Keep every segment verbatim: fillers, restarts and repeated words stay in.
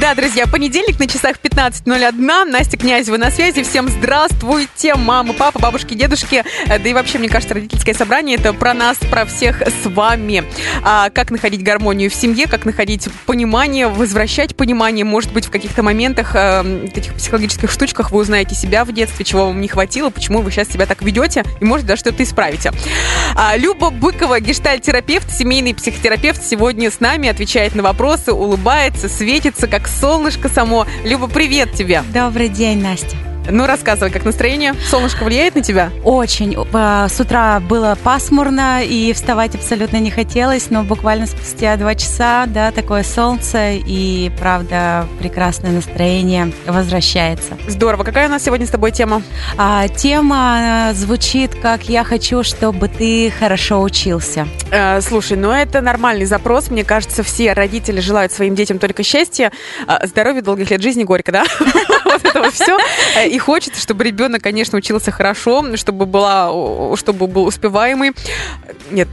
Да, друзья, понедельник на часах пятнадцать ноль один. Настя Князева на связи. Всем здравствуйте, мамы, папы, бабушки, дедушки. Да и вообще, мне кажется, родительское собрание — это про нас, про всех с вами. А как находить гармонию в семье, как находить понимание, возвращать понимание. Может быть, в каких-то моментах, э, таких психологических штучках вы узнаете себя в детстве, чего вам не хватило, почему вы сейчас себя так ведете, и, может, даже что-то исправите. А Люба Быкова, гештальт терапевт, семейный психотерапевт, сегодня с нами, отвечает на вопросы, улыбается, светится, как солнышко само. Люба, привет тебе. Добрый день, Настя. Ну, рассказывай, как настроение? Солнышко влияет на тебя? Очень. С утра было пасмурно, и вставать абсолютно не хотелось, но буквально спустя два часа, да, такое солнце, и, правда, прекрасное настроение возвращается. Здорово. Какая у нас сегодня с тобой тема? А, тема звучит как «Я хочу, чтобы ты хорошо учился». А, слушай, ну это нормальный запрос. Мне кажется, все родители желают своим детям только счастья, здоровья, долгих лет жизни, горько, да? Вот это вот все. И хочется, чтобы ребенок, конечно, учился хорошо, чтобы была, чтобы был успеваемый. Нет.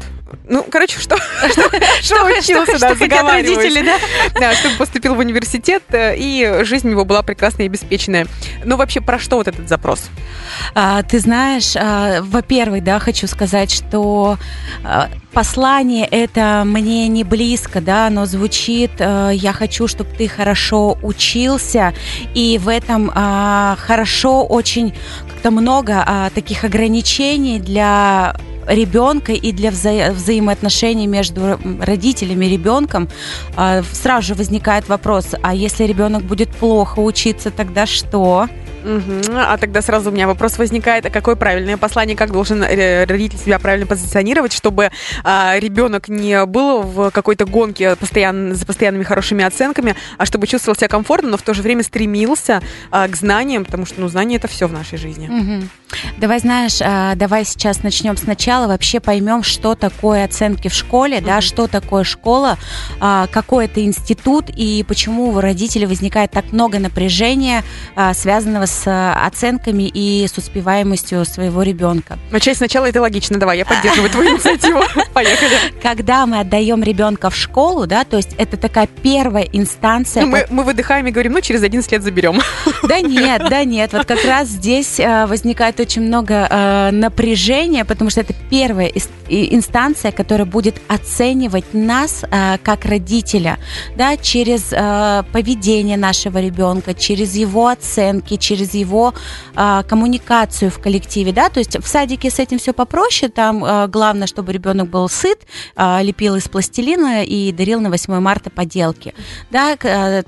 Ну, короче, что, что, что учился, что, да, что заговариваешь. Родители, да? Да, чтобы поступил в университет, и жизнь его была прекрасная и обеспеченная. Ну, вообще, про что вот этот запрос? А, ты знаешь, а, во-первых, да, хочу сказать, что а, послание это мне не близко, да, оно звучит, а, я хочу, чтобы ты хорошо учился, и в этом а, хорошо очень как-то много а, таких ограничений для ребенка и для вза- взаимоотношений между родителями и ребенком. А, сразу же возникает вопрос, а если ребенок будет плохо учиться, тогда что? Угу. А тогда сразу у меня вопрос возникает, а какое правильное послание, как должен родитель себя правильно позиционировать, чтобы а, ребенок не был в какой-то гонке постоянно, за постоянными хорошими оценками, а чтобы чувствовал себя комфортно, но в то же время стремился а, к знаниям, потому что, ну, знания — это все в нашей жизни. Угу. Давай, знаешь, а, давай сейчас начнем сначала, вообще поймем, что такое оценки в школе, угу. да, что такое школа, а, какой это институт и почему у родителей возникает так много напряжения, а, связанного с с оценками и с успеваемостью своего ребенка. Ну, часть сначала это логично. Давай, я поддерживаю твою инициативу. Поехали. Когда мы отдаем ребенка в школу, да, то есть это такая первая инстанция. Ну, мы, мы выдыхаем и говорим, ну, через одиннадцать лет заберем. Да нет, да нет. Вот как раз здесь возникает очень много напряжения, потому что это первая инстанция, которая будет оценивать нас как родителя, да, через поведение нашего ребенка, через его оценки, через через его а, коммуникацию в коллективе, да, то есть в садике с этим все попроще, там а, главное, чтобы ребенок был сыт, а, лепил из пластилина и дарил на восьмое марта поделки, да, а,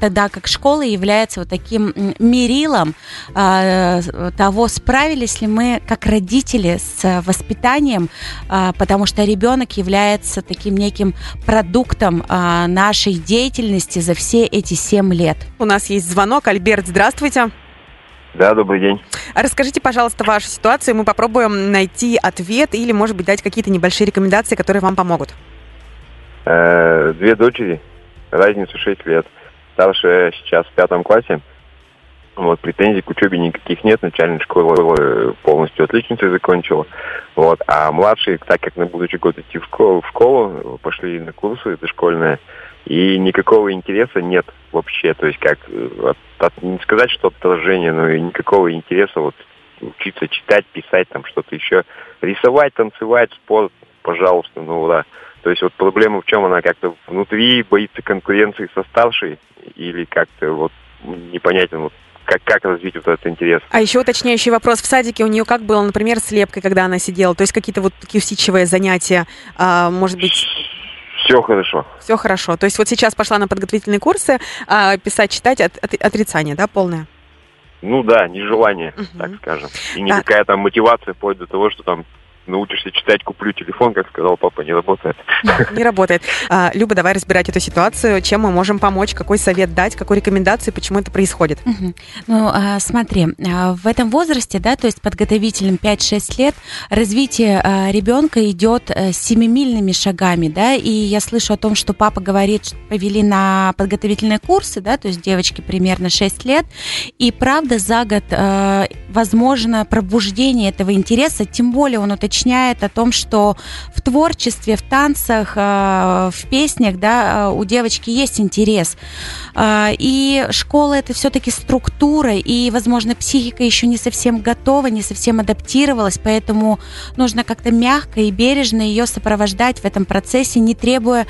тогда как школа является вот таким мерилом а, того, справились ли мы как родители с воспитанием, а, потому что ребенок является таким неким продуктом а, нашей деятельности за все эти семь лет. У нас есть звонок. Альберт, здравствуйте. Да, добрый день. Расскажите, пожалуйста, вашу ситуацию. Мы попробуем найти ответ или, может быть, дать какие-то небольшие рекомендации, которые вам помогут. Э-э, две дочери. Разницу шесть лет. Старшая сейчас в пятом классе. Вот, претензий к учебе никаких нет. Начальная школа полностью отличницей закончила. Вот. А младшие, так как на будущий год идти в школу, в школу, пошли на курсы дошкольные. И никакого интереса нет вообще. То есть, как от, от, не сказать, что отторжение, но и никакого интереса вот, учиться читать, писать, там что-то еще. Рисовать, танцевать, спорт, пожалуйста, ну да. То есть вот проблема в чем? Она как-то внутри боится конкуренции со старшей или как-то вот непонятен, вот как, как развить вот этот интерес. А еще уточняющий вопрос. В садике у нее как было, например, с лепкой, когда она сидела? То есть какие-то вот такие усидчивые занятия, а, может быть... Все хорошо. Все хорошо. То есть вот сейчас пошла на подготовительные курсы, а, писать, читать, от, от, отрицание, да, полное? Ну да, нежелание, угу. так скажем. И никакая так. там мотивация, вплоть до того, что там... научишься читать, куплю телефон, как сказал папа, не работает. Не работает. А, Люба, давай разбирать эту ситуацию, чем мы можем помочь, какой совет дать, какую рекомендацию, почему это происходит. Угу. Ну, а, смотри, а, в этом возрасте, да, то есть подготовительным пять-шесть лет, развитие а, ребенка идет а, семимильными шагами, да, и я слышу о том, что папа говорит, что повели на подготовительные курсы, да, то есть девочке примерно шесть лет, и правда за год а, возможно пробуждение этого интереса, тем более он уточняет, уточняет о том, что в творчестве, в танцах, в песнях, да, у девочки есть интерес. И школа — это все-таки структура, и, возможно, психика еще не совсем готова, не совсем адаптировалась, поэтому нужно как-то мягко и бережно ее сопровождать в этом процессе, не требуя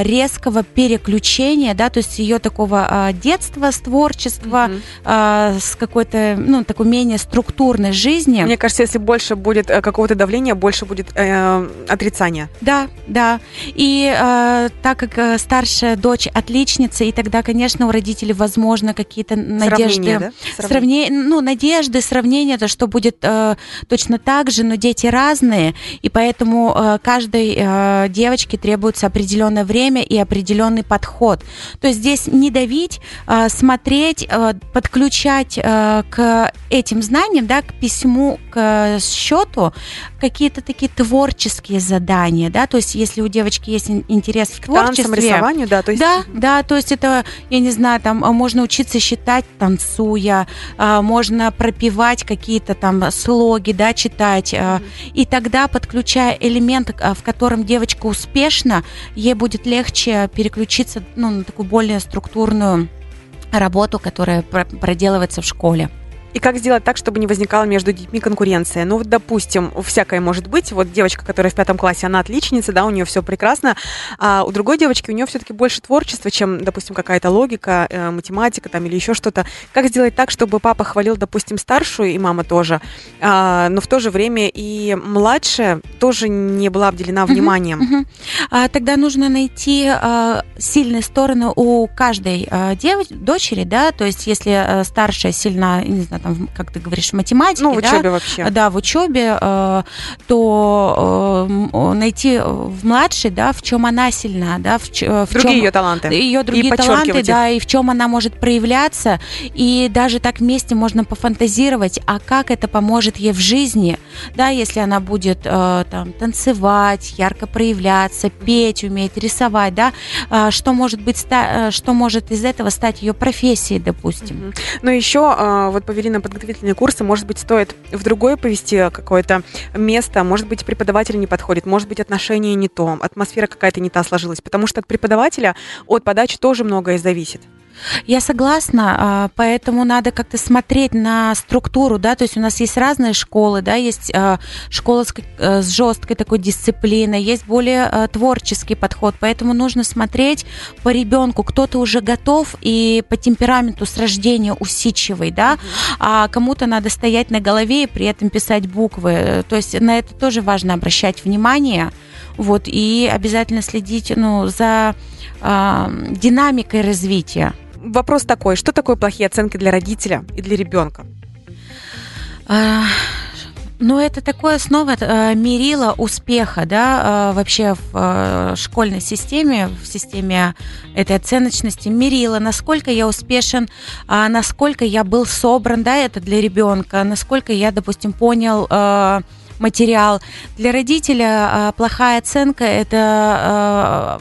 резкого переключения, да, то есть ее такого детства с творчества, mm-hmm. с какой-то, ну, такой менее структурной жизни. Мне кажется, если больше будет какого-то давления, больше будет э, отрицания. Да, да. И э, так как старшая дочь отличница, и тогда, конечно, у родителей возможно какие-то надежды, да? Сравнение, ну, надежды, сравнения, то, что будет э, точно так же, но дети разные, и поэтому э, каждой э, девочке требуется определенное время и определенный подход. То есть здесь не давить, э, смотреть, э, подключать э, к этим знаниям, да, к письму, к счету какие-то такие творческие задания, да, то есть если у девочки есть интерес в творчестве, к танцам, рисованию, да, то есть... да, да, то есть это, я не знаю, там можно учиться считать, танцуя, можно пропевать какие-то там слоги, да, читать, mm-hmm. и тогда, подключая элемент, в котором девочка успешна, ей будет легче переключиться, ну, на такую более структурную работу, которая проделывается в школе. И как сделать так, чтобы не возникала между детьми конкуренция? Ну вот, допустим, всякое может быть. Вот девочка, которая в пятом классе, она отличница, да, у нее все прекрасно. А у другой девочки, у нее все-таки больше творчества, чем, допустим, какая-то логика, математика там или еще что-то. Как сделать так, чтобы папа хвалил, допустим, старшую и мама тоже, а, но в то же время и младшая тоже не была обделена вниманием? Uh-huh, uh-huh. А, тогда нужно найти а, сильные стороны у каждой а, дев... дочери, да, то есть если а, старшая сильна, не знаю, там, как ты говоришь, в математике, ну, в учебе, да? Вообще. Да, в учебе, э, то э, найти в младшей, да, в чем она сильна, да, в, в другие ее таланты, ее другие таланты, да, и в чем она может проявляться, и даже так вместе можно пофантазировать, а как это поможет ей в жизни, да, если она будет э, там танцевать, ярко проявляться, петь, уметь рисовать, да, э, что может быть, ста- что может из этого стать ее профессией, допустим. Mm-hmm. Ну еще э, вот повели на подготовительные курсы, может быть, стоит в другое повести какое-то место, может быть, преподаватель не подходит, может быть, отношение не то, атмосфера какая-то не та сложилась, потому что от преподавателя, от подачи тоже многое зависит. Я согласна, поэтому надо как-то смотреть на структуру, да, то есть у нас есть разные школы, да, есть школа с жесткой такой дисциплиной, есть более творческий подход, поэтому нужно смотреть по ребенку, кто-то уже готов и по темпераменту с рождения усидчивый, да, mm-hmm. а кому-то надо стоять на голове и при этом писать буквы, то есть на это тоже важно обращать внимание, вот, и обязательно следить, ну, за э, динамикой развития. Вопрос такой: что такое плохие оценки для родителя и для ребенка? Ну, это такое снова мерило успеха, да, вообще в школьной системе, в системе этой оценочности мерило, насколько я успешен, насколько я был собран, да, это для ребенка, насколько я, допустим, понял материал. Для родителя плохая оценка – это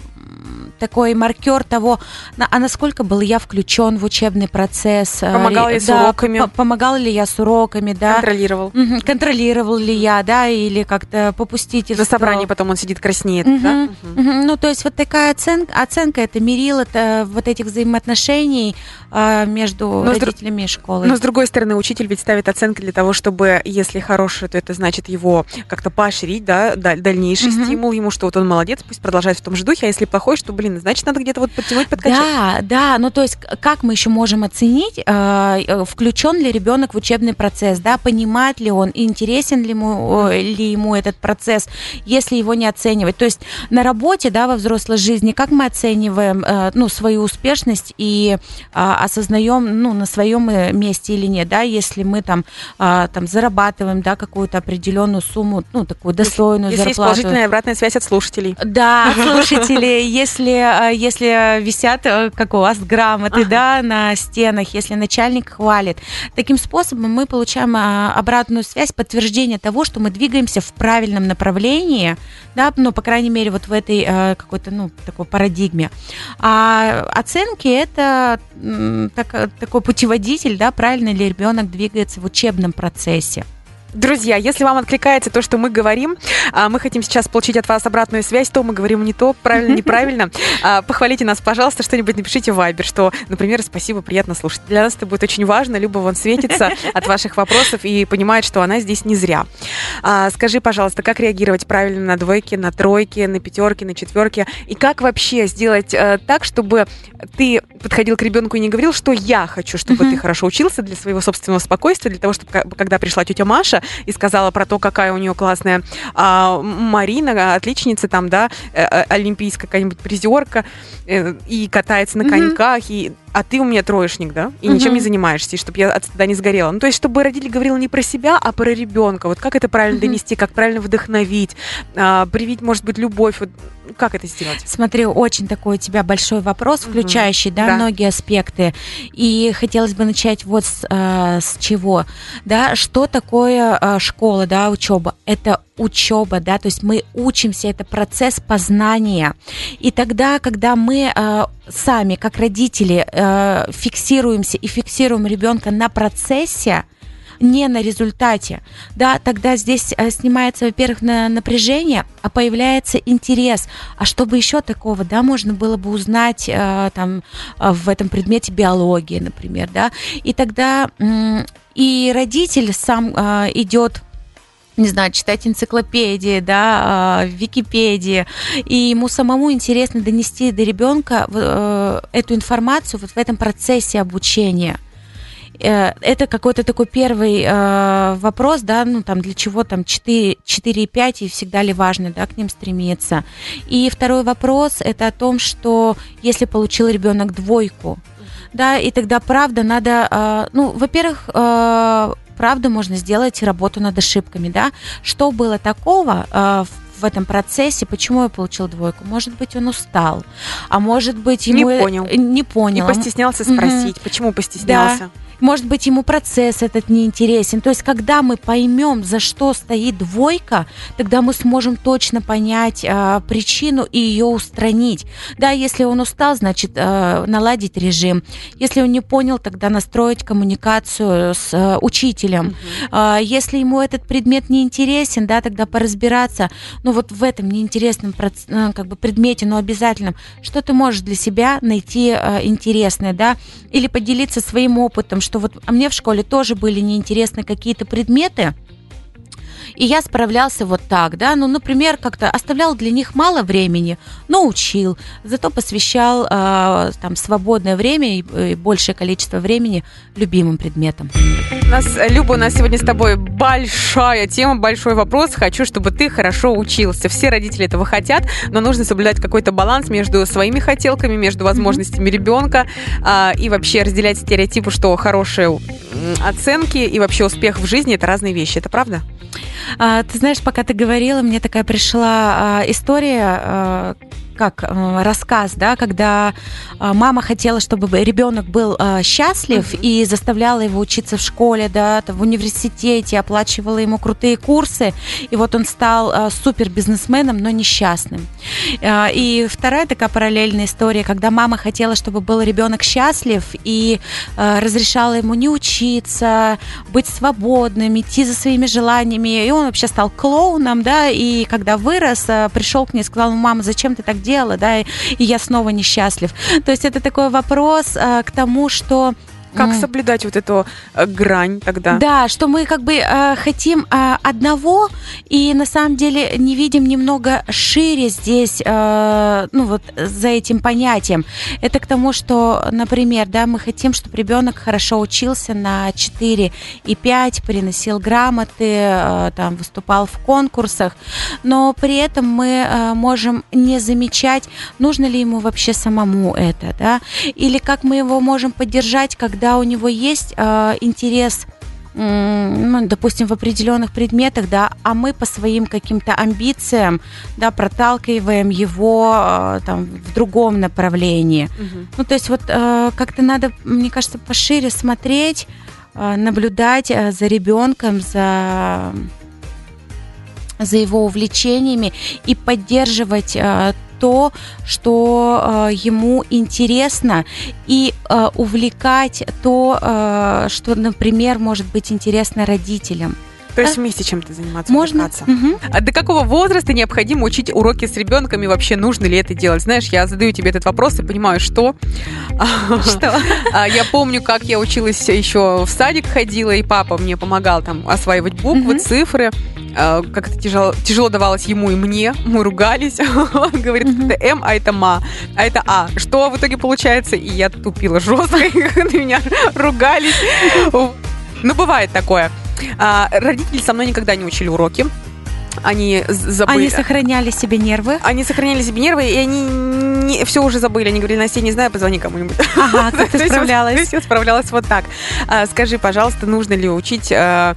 такой маркер того, а насколько был я включен в учебный процесс. Помогал ли, да, с уроками? Помогал ли я с уроками, да. Контролировал. Угу. Контролировал ли я, да, или как-то попустить. На собрании потом он сидит, краснеет, угу. да? Угу. Угу. Ну, то есть вот такая оценка, оценка это мерило вот этих взаимоотношений между но родителями и школой. Но, с другой стороны, учитель ведь ставит оценки для того, чтобы, если хороший, то это значит его как-то поощрить, да, дальнейший угу. стимул ему, что вот он молодец, пусть продолжает в том же духе, а если плохой, что, блин, значит, надо где-то вот подтянуть, подкачать. Да, да, ну то есть как мы еще можем оценить, э, включен ли ребенок в учебный процесс, да, понимает ли он, интересен ли ему, э, ли ему этот процесс, если его не оценивать. То есть на работе, да, во взрослой жизни, как мы оцениваем, э, ну, свою успешность и э, осознаем, ну, на своем месте или нет, да, если мы там, э, там зарабатываем, да, какую-то определенную сумму, ну, такую достойную если, зарплату. Если есть положительная обратная связь от слушателей. Да, от слушателей, если если висят, как у вас, грамоты, ага. да, на стенах, если начальник хвалит. Таким способом мы получаем обратную связь, подтверждение того, что мы двигаемся в правильном направлении, да, ну, по крайней мере, вот в этой какой-то, ну, такой парадигме. А оценки – это так, такой путеводитель, да, правильно ли ребенок двигается в учебном процессе. Друзья, если вам откликается то, что мы говорим, мы хотим сейчас получить от вас обратную связь, то мы говорим не то, правильно, неправильно. Похвалите нас, пожалуйста, что-нибудь напишите в Вайбер, что, например, спасибо, приятно слушать. Для нас это будет очень важно. Люба вон светится от ваших вопросов и понимает, что она здесь не зря. Скажи, пожалуйста, как реагировать правильно на двойки, на тройки, на пятерки, на четверки? И как вообще сделать так, чтобы ты подходил к ребенку и не говорил, что я хочу, чтобы ты хорошо учился для своего собственного спокойствия, для того, чтобы когда пришла тетя Маша и сказала про то, какая у нее классная а, Марина, отличница, там, да, олимпийская какая-нибудь призерка, и катается на коньках, mm-hmm. и, а ты у меня троечник, да, и mm-hmm. ничем не занимаешься, и чтобы я от стыда не сгорела. Ну, то есть, чтобы родитель говорил не про себя, а про ребенка. Вот как это правильно mm-hmm. донести, как правильно вдохновить, а, привить, может быть, любовь. Вот, как это сделать? Смотри, очень такой у тебя большой вопрос, включающий, mm-hmm. да, да, многие аспекты. И хотелось бы начать вот с, э, с чего, да, что такое школа, да, учеба. Это учеба, да, то есть мы учимся, это процесс познания. И тогда, когда мы э, сами, как родители, э, фиксируемся и фиксируем ребенка на процессе, не на результате, да, тогда здесь снимается, во-первых, напряжение, а появляется интерес. А что бы еще такого, да, можно было бы узнать там в этом предмете биологии, например, да, и тогда и родитель сам идет, не знаю, читать энциклопедии, да, Википедии, и ему самому интересно донести до ребенка эту информацию вот в этом процессе обучения. Это какой-то такой первый э, вопрос, да, ну там для чего там четыре, четыре и пять, и всегда ли важно, да, к ним стремиться. И второй вопрос, это о том, что если получил ребенок двойку, да, и тогда правда надо, э, ну, во-первых, э, правда можно сделать работу над ошибками, да, что было такого э, в в этом процессе, почему я получил двойку. Может быть, он устал, а может быть, ему... Не понял. Не понял. И постеснялся спросить, mm-hmm. почему постеснялся. Да. Может быть, ему процесс этот неинтересен. То есть, когда мы поймем, за что стоит двойка, тогда мы сможем точно понять э, причину и ее устранить. Да, если он устал, значит, э, наладить режим. Если он не понял, тогда настроить коммуникацию с э, учителем. Mm-hmm. Э, если ему этот предмет неинтересен, да, тогда поразбираться... Ну, вот в этом неинтересном как бы предмете, но обязательном, что ты можешь для себя найти э, интересное, да, или поделиться своим опытом, что вот а мне в школе тоже были неинтересны какие-то предметы, и я справлялся вот так, да, ну, например, как-то оставлял для них мало времени, но учил, зато посвящал э, там свободное время и, и большее количество времени любимым предметам. У нас, Люба, у нас сегодня с тобой большая тема, большой вопрос. Хочу, чтобы ты хорошо учился. Все родители этого хотят, но нужно соблюдать какой-то баланс между своими хотелками, между возможностями mm-hmm. ребенка э, и вообще разделять стереотипы, что хорошие оценки и вообще успех в жизни – это разные вещи. Это правда? Ты знаешь, пока ты говорила, мне такая пришла история, как рассказ, да, когда мама хотела, чтобы ребенок был счастлив mm-hmm. и заставляла его учиться в школе, да, в университете, оплачивала ему крутые курсы, и вот он стал супербизнесменом, но несчастным. И вторая такая параллельная история, когда мама хотела, чтобы был ребенок счастлив и разрешала ему не учиться, быть свободным, идти за своими желаниями, и он вообще стал клоуном, да, и когда вырос, пришел к ней и сказал: мама, зачем ты так делаешь? Дело, да, и, и я снова несчастлив. То есть это такой вопрос а, к тому, что... Как mm. соблюдать вот эту э, грань тогда? Да, что мы как бы э, хотим э, одного, и на самом деле не видим немного шире здесь, э, ну вот за этим понятием. Это к тому, что, например, да, мы хотим, чтобы ребенок хорошо учился на четыре и пять, приносил грамоты, э, там, выступал в конкурсах, но при этом мы э, можем не замечать, нужно ли ему вообще самому это, да, или как мы его можем поддержать, когда когда у него есть э, интерес, ну, допустим, в определенных предметах, да, а мы по своим каким-то амбициям, да, проталкиваем его там в другом направлении. Угу. Ну, то есть вот э, как-то надо, мне кажется, пошире смотреть, э, наблюдать за ребенком, за, за его увлечениями и поддерживать э, то, что э, ему интересно, и э, увлекать то, э, что, например, может быть интересно родителям. То есть вместе чем-то заниматься. Можно. Угу. А до какого возраста необходимо учить уроки с ребенком и вообще нужно ли это делать? Знаешь, я задаю тебе этот вопрос и понимаю, что... Что? Я помню, как я училась еще в садик ходила, и папа мне помогал там осваивать буквы, угу. цифры. Как-то тяжело, тяжело давалось ему и мне. Мы ругались. Он говорит, это М, а это Ма, а это А. Что в итоге получается? И я тупила жестко, на меня ругались. Ну, бывает такое. Родители со мной никогда не учили уроки. Они забыли. Они сохраняли себе нервы. Они сохраняли себе нервы, и они не, все уже забыли. Они говорили, Настя, не знаю, позвони кому-нибудь. Ага, как ты справлялась? То есть я справлялась вот так. Скажи, пожалуйста, нужно ли учить с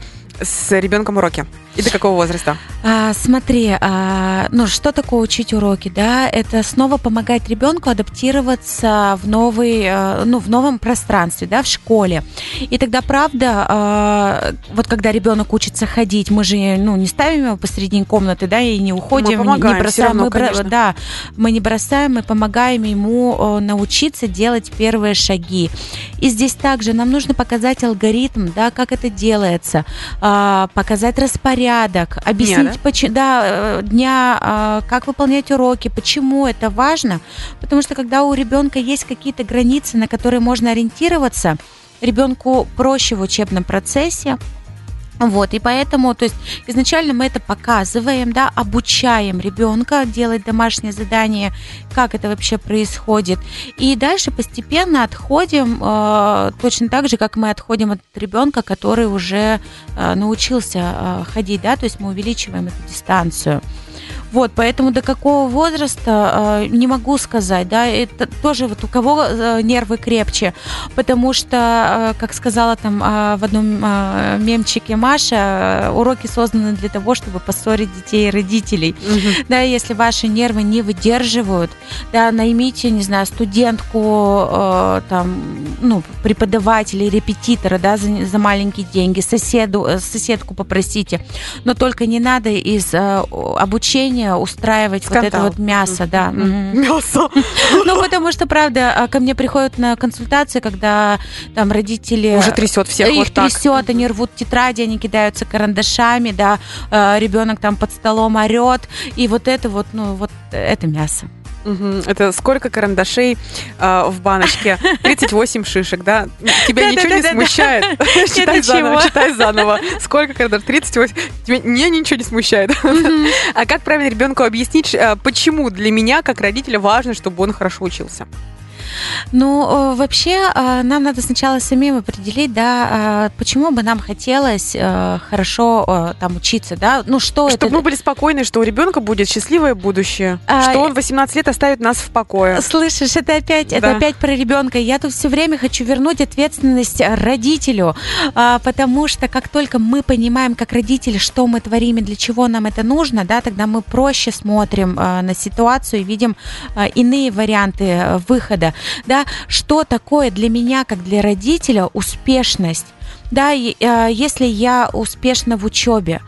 ребенком уроки? И до какого возраста? А, смотри, а, ну что такое учить уроки, да? Это снова помогать ребенку адаптироваться в новый, ну в новом пространстве, да, в школе. И тогда, правда, а, вот когда ребенок учится ходить, мы же, ну, не ставим его посредине комнаты, да, и не уходим, мы помогаем, не бросаем, равно, мы бро- да, мы не бросаем, мы помогаем ему научиться делать первые шаги. И здесь также нам нужно показать алгоритм, да, как это делается, а, показать распорядок. Порядок, объяснить, почему, да, дня, как выполнять уроки, почему это важно, потому что когда у ребенка есть какие-то границы, на которые можно ориентироваться, ребенку проще в учебном процессе. Вот, и поэтому, то есть, изначально мы это показываем, да, обучаем ребенка делать домашние задания, как это вообще происходит. И дальше постепенно отходим, э, точно так же, как мы отходим от ребенка, который уже э, научился э, ходить, да, то есть мы увеличиваем эту дистанцию. Вот, поэтому до какого возраста, э, не могу сказать, да, это тоже вот у кого э, нервы крепче, потому что, э, как сказала там э, в одном э, мемчике Маша, э, уроки созданы для того, чтобы поссорить детей и родителей, mm-hmm. да, если ваши нервы не выдерживают, да, наймите, не знаю, студентку, э, там, ну, преподавателя, репетитора, да, за, за маленькие деньги, соседу, э, соседку попросите, но только не надо из э, обучения устраивать скандал. Вот это вот мясо, да. Мясо! Ну, потому что, правда, ко мне приходят на консультации, когда там родители... Уже трясет всех вот так. Их трясет, они рвут тетради, они кидаются карандашами, да, ребенок там под столом орет, и вот это вот, ну, вот это мясо. Угу. Это сколько карандашей э, в баночке? тридцать восемь шишек, да? Тебя ничего не смущает? Читай заново, читай заново. Сколько карандашей? тридцать восемь. Тебя ничего не смущает. А как правильно ребенку объяснить, почему для меня, как родителя, важно, чтобы он хорошо учился? Ну, вообще, нам надо сначала самим определить, да, почему бы нам хотелось хорошо там учиться, да, ну, что чтобы это... Чтобы мы были спокойны, что у ребенка будет счастливое будущее, а... что он восемнадцать лет оставит нас в покое. Слышишь, это опять, да. это опять про ребенка. Я тут все время хочу вернуть ответственность родителю, потому что как только мы понимаем, как родители, что мы творим и для чего нам это нужно, да, тогда мы проще смотрим на ситуацию и видим иные варианты выхода. Да, что такое для меня, как для родителя, успешность? Да, и, э, если я успешна в учебе,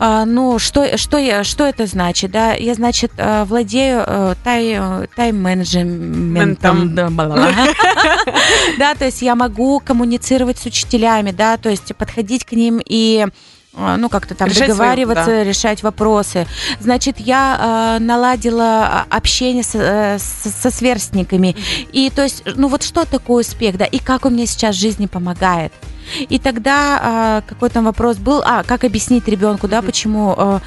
э, ну, что, что, я, что это значит? Да, я, значит, э, владею э, тай, э, тайм-менеджментом. Да, то есть я могу коммуницировать с учителями, да, то есть подходить к ним и... ну, как-то там решать договариваться, своим, да. решать вопросы. Значит, я э, наладила общение с, э, с, со сверстниками. И, то есть, ну, вот что такое успех, да, и как он мне сейчас в жизни помогает. И тогда э, какой там вопрос был, а, как объяснить ребенку, да, mm-hmm. почему... Э,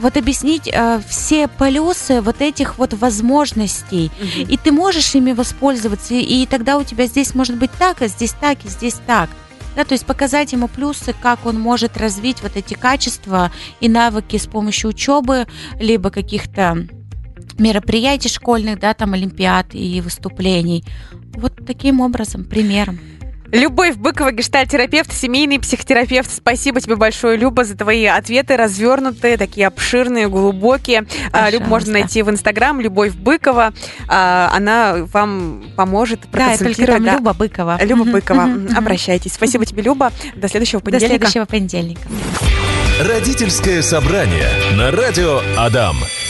вот объяснить э, все плюсы вот этих вот возможностей. Mm-hmm. И ты можешь ими воспользоваться, и, и тогда у тебя здесь может быть так, а здесь так, и здесь так. Да, то есть показать ему плюсы, как он может развить вот эти качества и навыки с помощью учебы, либо каких-то мероприятий школьных, да, там олимпиад и выступлений. Вот таким образом, примером. Любовь Быкова, гештальт-терапевт, семейный психотерапевт. Спасибо тебе большое, Люба, за твои ответы, развернутые, такие обширные, глубокие. Пожалуйста. Люб можно найти в Инстаграм, Любовь Быкова. Она вам поможет проконсультировать. Да, только там Люба Быкова. Люба Быкова. Обращайтесь. Спасибо тебе, Люба. До следующего понедельника. До следующего понедельника. Родительское собрание на радио Адам.